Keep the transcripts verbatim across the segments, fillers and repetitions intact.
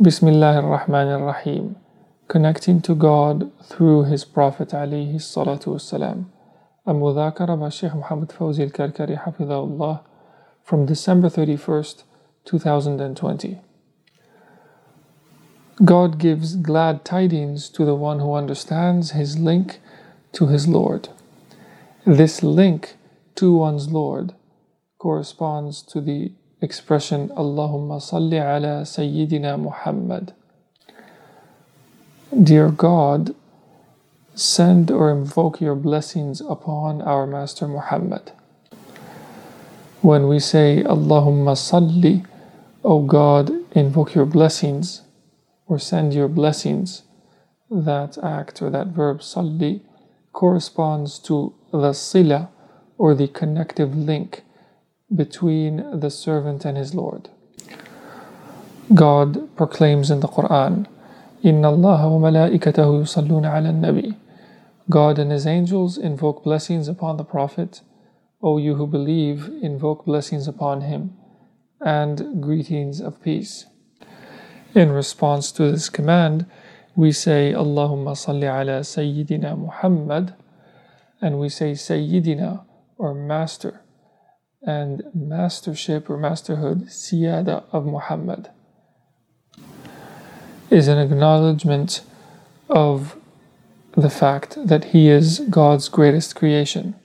Bismillahir Rahmanir Rahim. Connecting to God through His Prophet alayhi salatu wassalam. A Mudhākara by Sheikh Mohamed Faouzi al-Karkari hafidhahullah from December thirty-first, two thousand twenty. God gives glad tidings to the one who understands his link to his Lord. This link to one's Lord corresponds to the expression Allahumma salli ala Sayyidina Muhammad. Dear God, send or invoke your blessings upon our Master Muhammad. When we say Allahumma salli, O God, invoke your blessings or send your blessings, that act or that verb salli corresponds to the sila or the connective link between the servant and his Lord. God proclaims in the Quran, Inna Allaha wa malaikatahu yusalluna ala nabi. God and His angels invoke blessings upon the Prophet. O you who believe, invoke blessings upon him, and greetings of peace. In response to this command, we say Allahumma salli ala Sayyidina Muhammad, and we say Sayyidina or Master, and mastership or masterhood, Siyada of Muhammad, is an acknowledgement of the fact that he is God's greatest creation.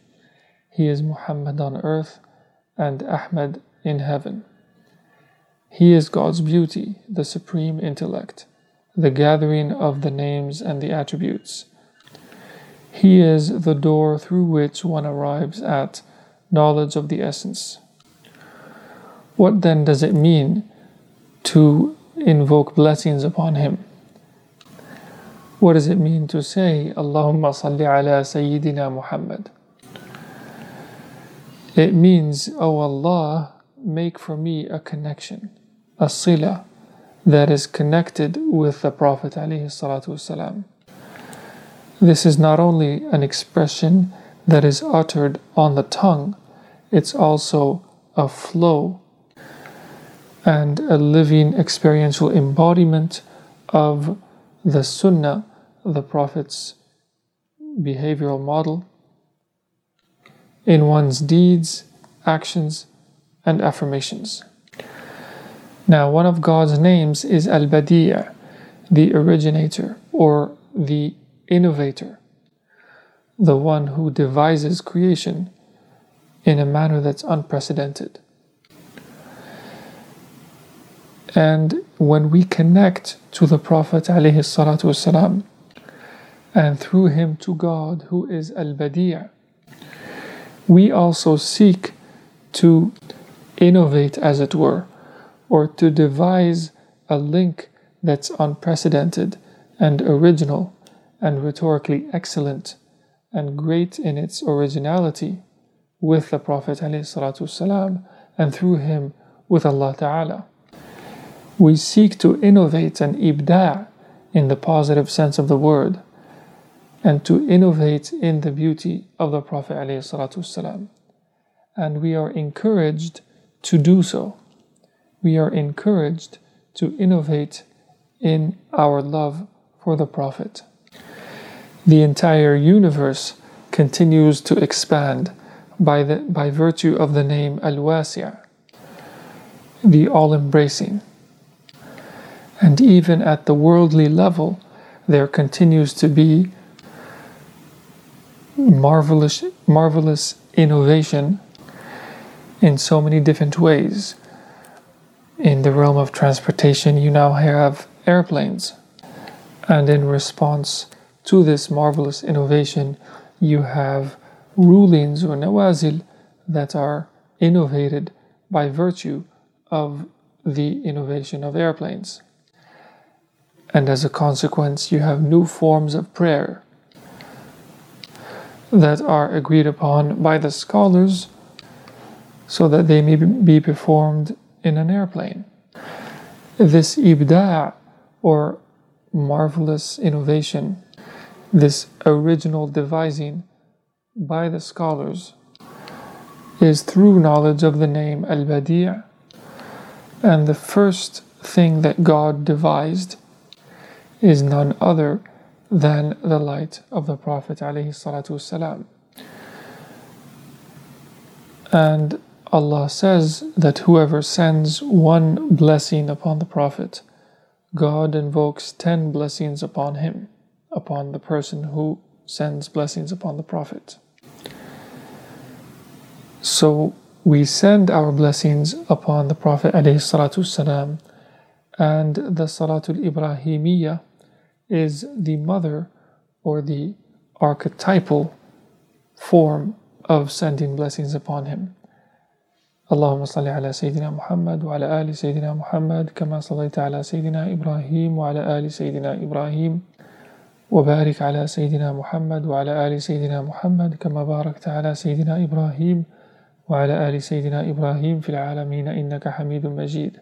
He is Muhammad on earth and Ahmed in heaven. He is God's beauty, the supreme intellect, the gathering of the names and the attributes. He is the door through which one arrives at knowledge of the essence. What then does it mean to invoke blessings upon him? What does it mean to say Allahumma salli ala Sayyidina Muhammad? It means, O Allah, make for me a connection, a sila, that is connected with the Prophet alayhi salatu wasalam. This is not only an expression that is uttered on the tongue, it's also a flow and a living experiential embodiment of the Sunnah, the Prophet's behavioral model, in one's deeds, actions, and affirmations. Now, one of God's names is Al-Badi'ah, the originator or the innovator, the one who devises creation in a manner that's unprecedented. And when we connect to the Prophet alayhi salatu wasalam, and through him to God who is Al-Badi'ah, we also seek to innovate, as it were, or to devise a link that's unprecedented and original and rhetorically excellent and great in its originality with the Prophet ﷺ and through him with Allah Ta'ala. We seek to innovate an ibda' in the positive sense of the word and to innovate in the beauty of the Prophet ﷺ. And we are encouraged to do so. We are encouraged to innovate in our love for the Prophet. The entire universe continues to expand by the by virtue of the name Al-Wasi'a, the all-embracing. And even at the worldly level, there continues to be marvelous, marvelous innovation in so many different ways. In the realm of transportation, you now have airplanes. And in response to this marvelous innovation, you have rulings or nawazil that are innovated by virtue of the innovation of airplanes. And as a consequence, you have new forms of prayer that are agreed upon by the scholars so that they may be performed in an airplane. This ibda' or marvelous innovation, this original devising by the scholars, is through knowledge of the name Al-Badi'. And the first thing that God devised is none other than the light of the Prophet alayhi salatu wasalam. And Allah says that whoever sends one blessing upon the Prophet, God invokes ten blessings upon him, upon the person who sends blessings upon the Prophet. So we send our blessings upon the Prophet alayhi salatu wasalam, and the Salatul Ibrahimiyya is the mother or the archetypal form of sending blessings upon him. Allahumma salli ala Sayyidina Muhammad wa ala ali Sayyidina Muhammad kama sallaita ala Sayyidina Ibrahim wa ala ali Sayyidina Ibrahim wa barik ala Sayyidina Muhammad wa ala ali Sayyidina Muhammad kama barakta ala Sayyidina Ibrahim wa ala ali Sayyidina Ibrahim fil alamin innaka Hamidum Majid.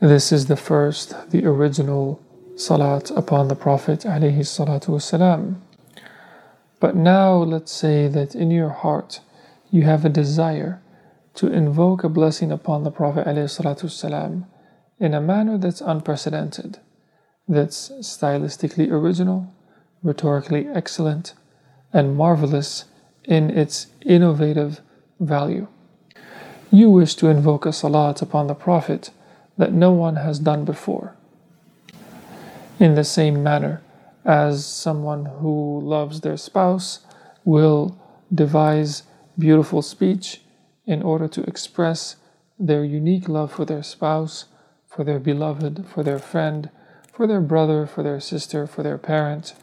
This is the first, the original salat upon the Prophet alayhi salatu wasalam. But now let's say that in your heart you have a desire to invoke a blessing upon the Prophet alayhi salatu wasalam in a manner that's unprecedented, that's stylistically original, rhetorically excellent, and marvelous in its innovative value. You wish to invoke a salat upon the Prophet that no one has done before, in the same manner as someone who loves their spouse will devise beautiful speech in order to express their unique love for their spouse, for their beloved, for their friend, for their brother, for their sister, for their parent.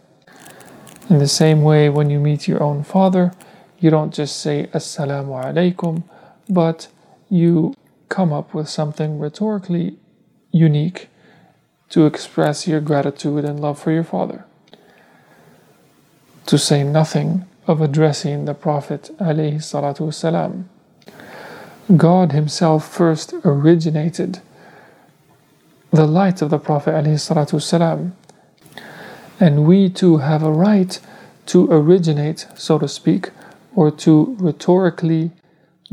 In the same way, when you meet your own father, you don't just say Assalamu alaikum, but you come up with something rhetorically unique to express your gratitude and love for your father. To say nothing of addressing the Prophet alayhi salatu wasalam. God himself first originated the light of the Prophet alayhi salatu wasalam. And we too have a right to originate, so to speak, or to rhetorically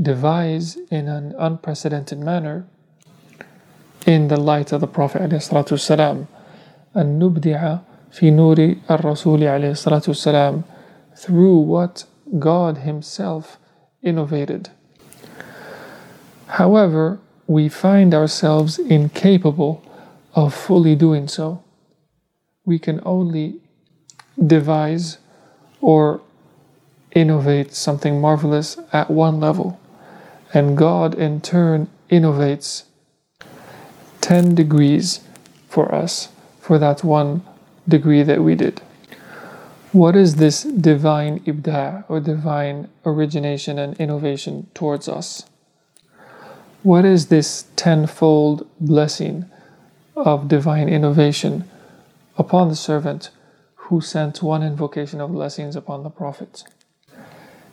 devise in an unprecedented manner in the light of the Prophet alayhi salatu wasalam. An nubdi'a fi nuri ar-rasuli alayhi salatu wasalam, through what God himself innovated. However, we find ourselves incapable of fully doing so. We can only devise or innovate something marvelous at one level, and God in turn innovates ten degrees for us, for that one degree that we did. What is this divine ibda' or divine origination and innovation towards us? What is this tenfold blessing of divine innovation upon the servant who sent one invocation of blessings upon the Prophet?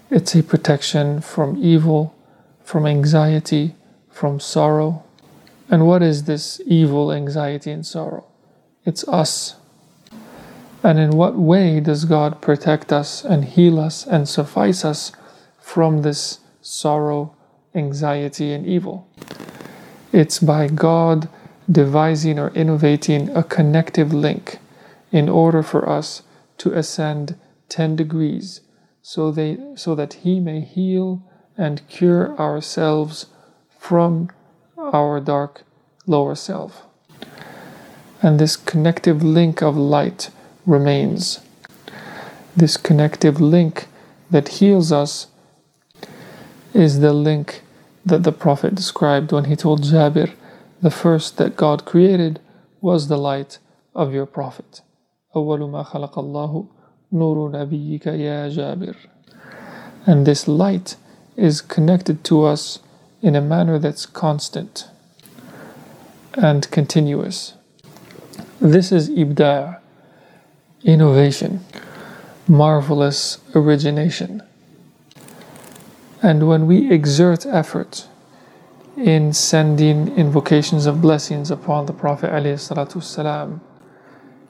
It's a protection from evil, from anxiety, from sorrow. And what is this evil, anxiety, and sorrow? It's us. And in what way does God protect us and heal us and suffice us from this sorrow, anxiety, and evil? It's by God devising or innovating a connective link in order for us to ascend ten degrees so, they, so that He may heal and cure ourselves from our dark lower self. And this connective link of light remains. This connective link that heals us is the link that the Prophet described when he told Jabir, the first that God created was the light of your Prophet. أَوَّلُ مَا خَلَقَ اللَّهُ نُورُ نَبِيِّكَ يَا جَابِرُ. And this light is connected to us in a manner that's constant and continuous. This is ibda', innovation, marvelous origination. And when we exert effort in sending invocations of blessings upon the Prophet ﷺ,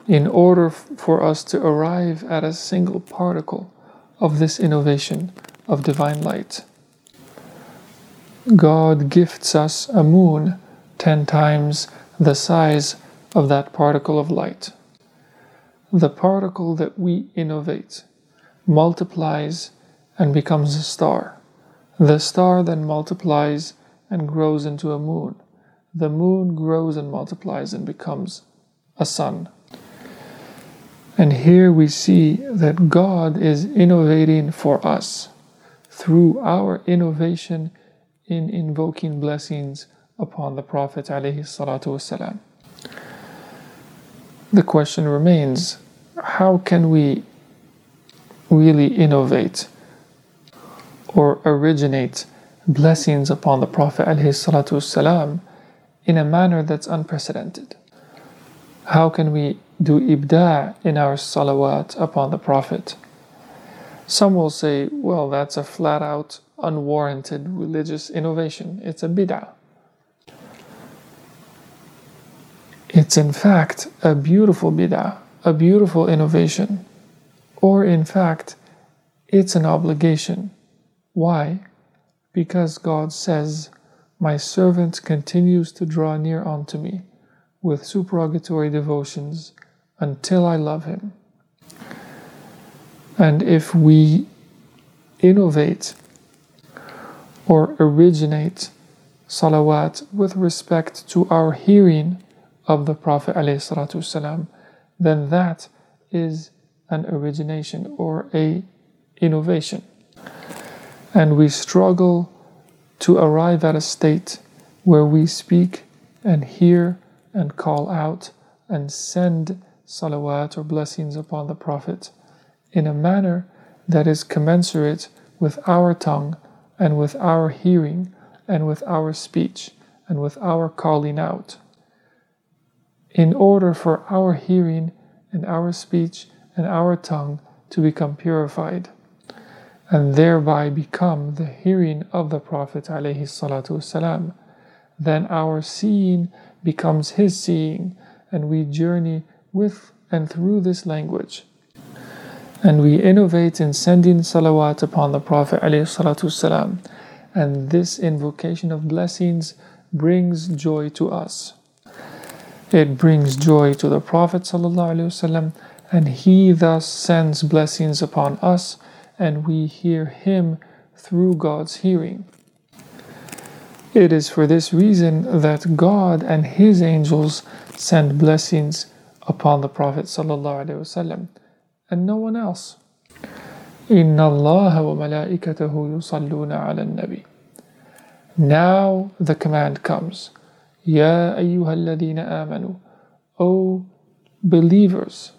in order for us to arrive at a single particle of this innovation of divine light, God gifts us a moon ten times the size of that particle of light. The particle that we innovate multiplies and becomes a star. The star then multiplies and grows into a moon. The moon grows and multiplies and becomes a sun. And here we see that God is innovating for us through our innovation in invoking blessings upon the Prophet alayhi salatu wasalam. The question remains, how can we really innovate or originate blessings upon the Prophet alayhi salatu wasalam in a manner that's unprecedented? How can we do ibda' in our salawat upon the Prophet? Some will say, well, that's a flat-out, unwarranted religious innovation. It's a bid'ah. It's in fact a beautiful bid'ah, a beautiful innovation. Or in fact, it's an obligation. Why? Because God says, "My servant continues to draw near unto me with supererogatory devotions until I love him." And if we innovate or originate salawat with respect to our hearing of the Prophet ﷺ, then that is an origination or a innovation. And we struggle to arrive at a state where we speak and hear and call out and send salawat or blessings upon the Prophet in a manner that is commensurate with our tongue and with our hearing and with our speech and with our calling out. In order for our hearing and our speech and our tongue to become purified and thereby become the hearing of the Prophet alayhi salatu wasalam, then our seeing becomes his seeing, and we journey with and through this language. And we innovate in sending salawat upon the Prophet ﷺ. And this invocation of blessings brings joy to us. It brings joy to the Prophet ﷺ, and he thus sends blessings upon us, and we hear him through God's hearing. It is for this reason that God and his angels send blessings upon the Prophet ﷺ. And no one else. إِنَّ اللَّهَ وَمَلَائِكَتَهُ يُصَلُّونَ عَلَى النَّبِيِّ. Now the command comes. يَا أَيُّهَا الَّذِينَ آمَنُوا. O believers.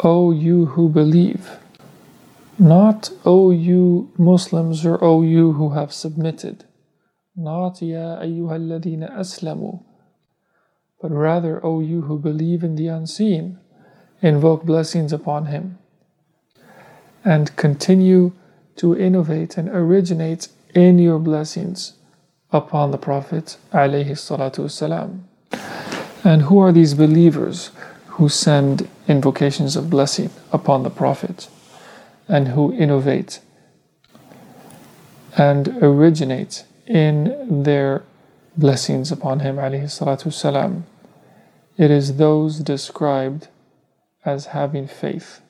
O you who believe. Not O you Muslims or O you who have submitted. Not يَا أَيُّهَا الَّذِينَ أَسْلَمُوا. But rather O you who believe in the unseen. Invoke blessings upon him and continue to innovate and originate in your blessings upon the Prophet alayhi salatu wasalam. And who are these believers who send invocations of blessing upon the Prophet and who innovate and originate in their blessings upon him alayhi salatu wasalam? It is those described as having faith,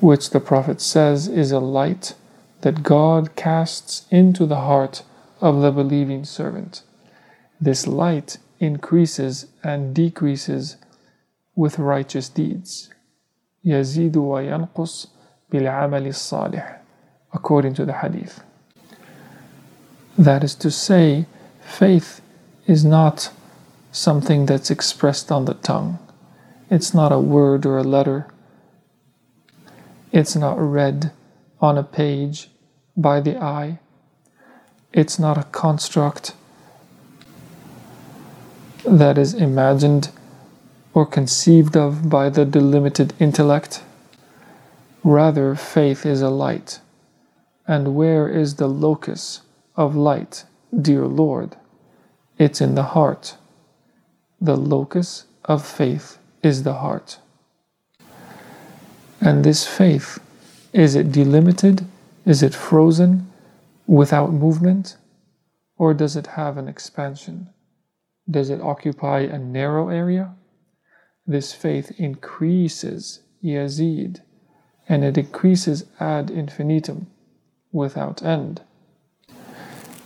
which the Prophet says is a light that God casts into the heart of the believing servant. This light increases and decreases with righteous deeds. يَزِيدُ وَيَنْقُصْ بِالْعَمَلِ الصَّالِحِ, according to the hadith. That is to say, faith is not something that's expressed on the tongue. It's not a word or a letter. It's not read on a page by the eye. It's not a construct that is imagined or conceived of by the delimited intellect. Rather, faith is a light. And where is the locus of light, dear Lord? It's in the heart. The locus of faith is the heart. And this faith, is it delimited? Is it frozen without movement? Or does it have an expansion? Does it occupy a narrow area? This faith increases, yazid, and it increases ad infinitum, without end.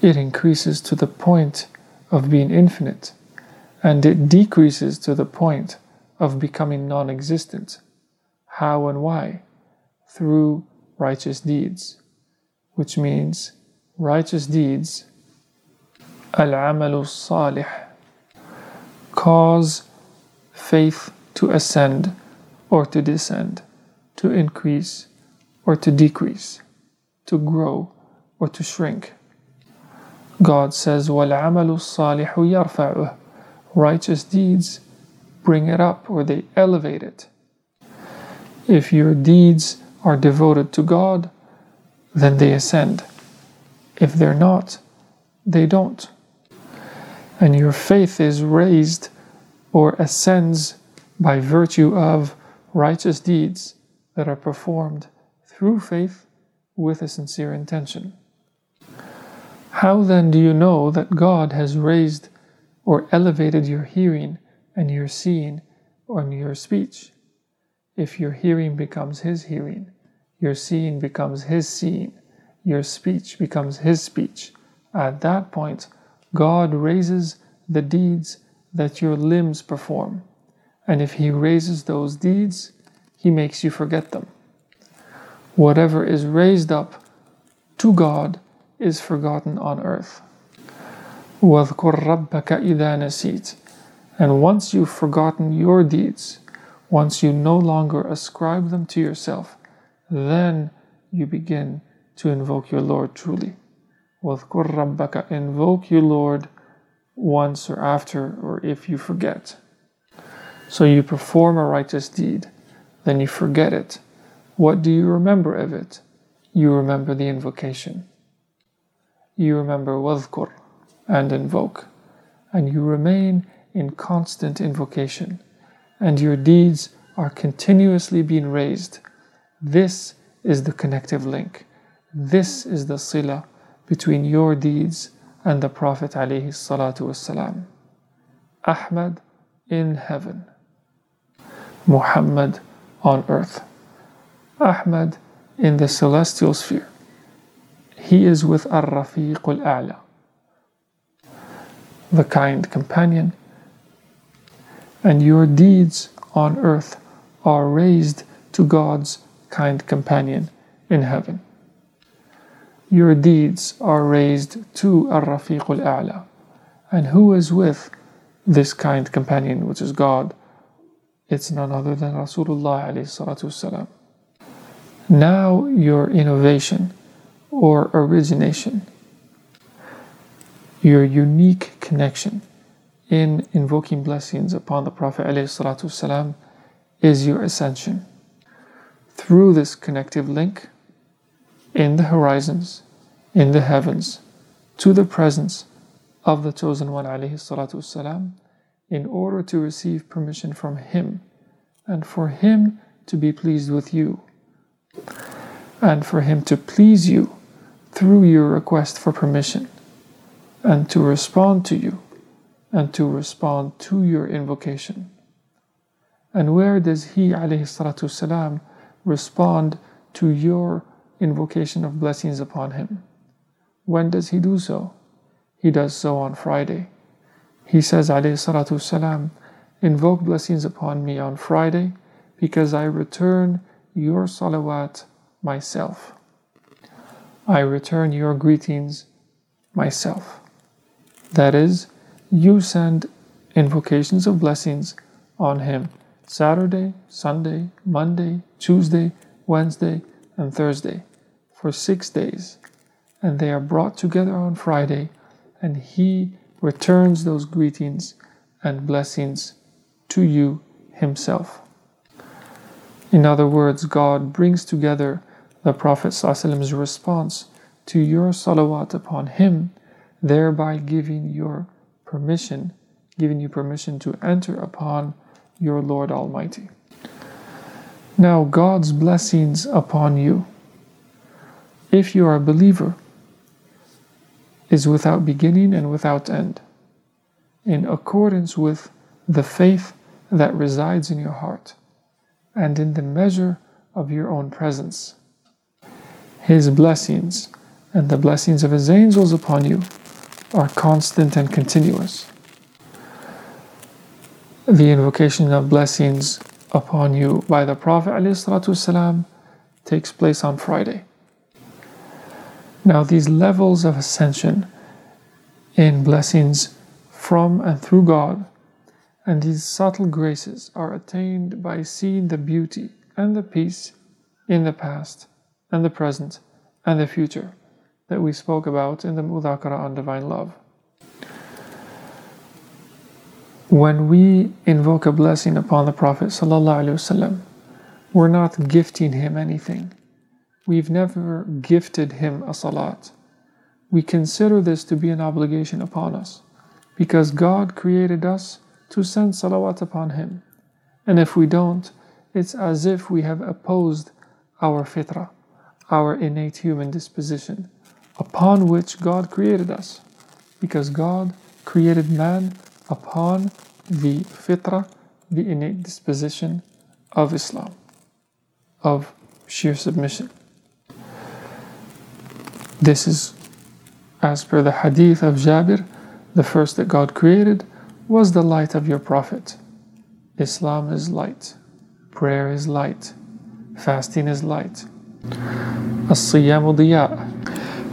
It increases to the point of being infinite, and it decreases to the point of becoming non-existent. How and why? Through righteous deeds, which means righteous deeds, al-amalu salih, cause faith to ascend or to descend, to increase or to decrease, to grow or to shrink. God says, وَالْعَمَلُ الصَّالِحُ يَرْفَعُهُ. Righteous deeds bring it up, or they elevate it. If your deeds are devoted to God, then they ascend. If they're not, they don't. And your faith is raised or ascends by virtue of righteous deeds that are performed through faith with a sincere intention. How then do you know that God has raised or elevated your hearing and your seeing and your speech? If your hearing becomes His hearing, your seeing becomes His seeing, your speech becomes His speech, at that point, God raises the deeds that your limbs perform. And if He raises those deeds, He makes you forget them. Whatever is raised up to God is forgotten on earth. وَاذْكُرْ رَبَّكَ إِذَا نَسِيتَ. And once you've forgotten your deeds, once you no longer ascribe them to yourself, then you begin to invoke your Lord truly. وَاذْكُرْ رَبَّكَ, invoke your Lord once or after, or if you forget. So you perform a righteous deed, then you forget it. What do you remember of it? You remember the invocation. You remember وَاذْكُرْ and invoke, and you remain in constant invocation, and your deeds are continuously being raised. This is the connective link. This is the sila between your deeds and the Prophet alayhi salatu wassalam. Ahmad in heaven, Muhammad on earth. Ahmad in the celestial sphere, he is with Al-Rafiq al-A'la, the kind companion. And your deeds on earth are raised to God's kind companion in heaven. Your deeds are raised to Al-Rafiq al-A'la. And who is with this kind companion, which is God? It's none other than Rasulullah alayhi salatu wasalam. Now your innovation or origination, your unique connection in invoking blessings upon the Prophet ﷺ is your ascension. Through this connective link, in the horizons, in the heavens, to the presence of the Chosen One ﷺ, in order to receive permission from Him, and for Him to be pleased with you, and for Him to please you through your request for permission, and to respond to you, and to respond to your invocation. And where does He, alayhi salatu wasalam, respond to your invocation of blessings upon Him? When does He do so? He does so on Friday. He says, alayhi salatu wasalam, invoke blessings upon me on Friday, because I return your salawat myself. I return your greetings myself. That is, you send invocations of blessings on Him Saturday, Sunday, Monday, Tuesday, Wednesday, and Thursday for six days. And they are brought together on Friday, and He returns those greetings and blessings to you Himself. In other words, God brings together the Prophet ﷺ's response to your salawat upon Him, thereby giving your permission, giving you permission to enter upon your Lord Almighty. Now, God's blessings upon you, if you are a believer, is without beginning and without end. in accordance with the faith that resides in your heart and in the measure of your own presence. His blessings and the blessings of His angels upon you are constant and continuous. The invocation of blessings upon you by the Prophet ﷺ takes place on Friday. Now these levels of ascension in blessings from and through God and these subtle graces are attained by seeing the beauty and the peace in the past and the present and the future that we spoke about in the Mudhākara on Divine Love. When we invoke a blessing upon the Prophet ﷺ, we're not gifting him anything. We've never gifted him a salat. We consider this to be an obligation upon us, because God created us to send salawat upon him. And if we don't, it's as if we have opposed our fitra, our innate human disposition, upon which God created us, because God created man upon the fitra, the innate disposition of Islam, of sheer submission. This is, as per the hadith of Jabir, the first that God created was the light of your Prophet. Islam is light, prayer is light, fasting is light. As-siyamu diya'.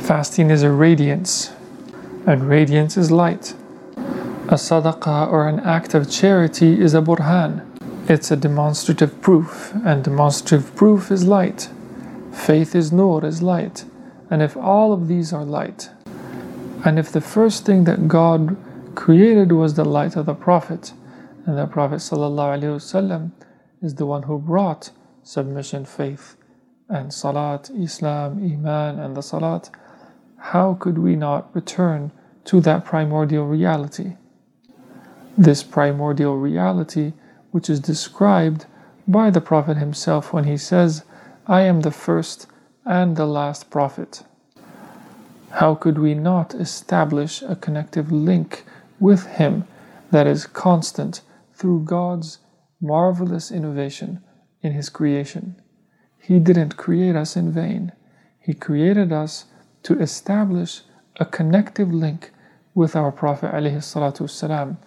Fasting is a radiance, and radiance is light. A sadaqah, or an act of charity, is a burhan. It's a demonstrative proof, and demonstrative proof is light. Faith is nur, is light. And if all of these are light, and if the first thing that God created was the light of the Prophet, and the Prophet ﷺ is the one who brought submission, faith, and salat, Islam, Iman, and the salat, how could we not return to that primordial reality? This primordial reality, which is described by the Prophet himself when he says, "I am the first and the last Prophet." How could we not establish a connective link with him that is constant through God's marvelous innovation in his creation? He didn't create us in vain. He created us to establish a connective link with our Prophet alayhi salatu wasalam.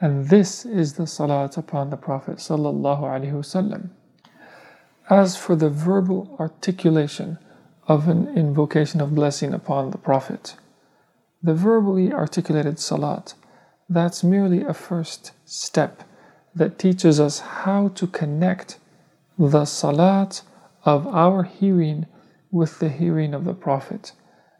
And this is the salat upon the Prophet sallallahu alayhi wasallam. As for the verbal articulation of an invocation of blessing upon the Prophet, the verbally articulated salat, that's merely a first step that teaches us how to connect the salat of our hearing with the hearing of the Prophet,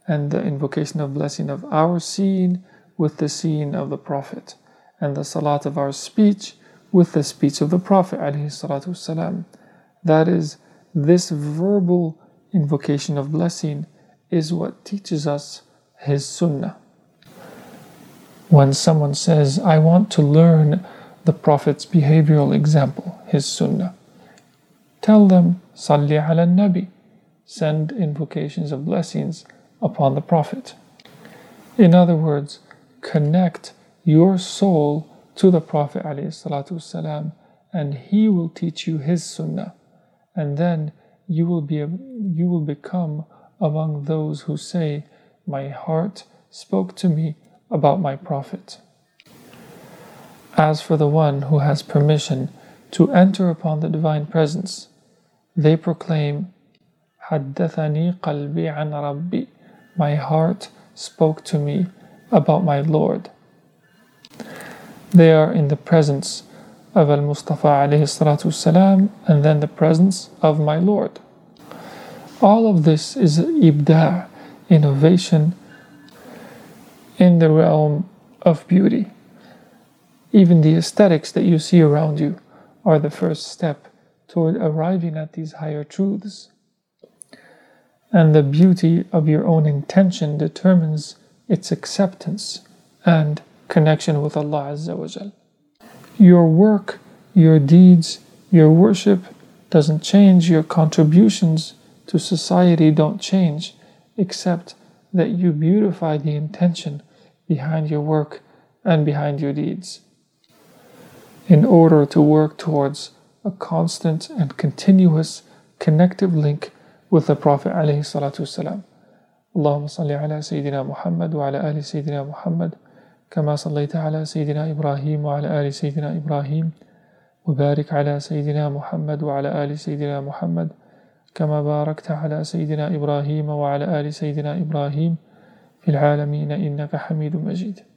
and the invocation of blessing of our seeing with the seeing of the Prophet, and the salat of our speech with the speech of the Prophet alayhi salatu wasalam. That is, this verbal invocation of blessing is what teaches us his sunnah. When someone says, "I want to learn the Prophet's behavioral example, his sunnah," tell them, "Salli ala nabi," send invocations of blessings upon the Prophet. In other words, connect your soul to the Prophet ﷺ, and he will teach you his sunnah, and then you will be you will become among those who say, "My heart spoke to me about my Prophet." As for the one who has permission to enter upon the Divine Presence, they proclaim, "Haddathani qalbi an Rabbi," my heart spoke to me about my Lord. They are in the presence of Al-Mustafa alayhi salatu wasalam, and then the presence of my Lord. All of this is ibda', innovation in the realm of beauty. Even the aesthetics that you see around you are the first step toward arriving at these higher truths. And the beauty of your own intention determines its acceptance and connection with Allah Azza wa Jal. Your work, your deeds, your worship doesn't change. Your contributions to society don't change, except that you beautify the intention behind your work and behind your deeds, in order to work towards a constant and continuous connective link with the Prophet alayhi salatu wasalam. Allahumma salli ala Sayyidina Muhammad wa ala ali Sayyidina Muhammad kama sallayta ala Sayyidina Ibrahim wa ala ali Sayyidina Ibrahim wa barik ala Sayyidina Muhammad wa ala ali Sayyidina Muhammad kama barakta ala Sayyidina Ibrahim wa ala ali Sayyidina Ibrahim fil alameen innaka Hamidun Majid.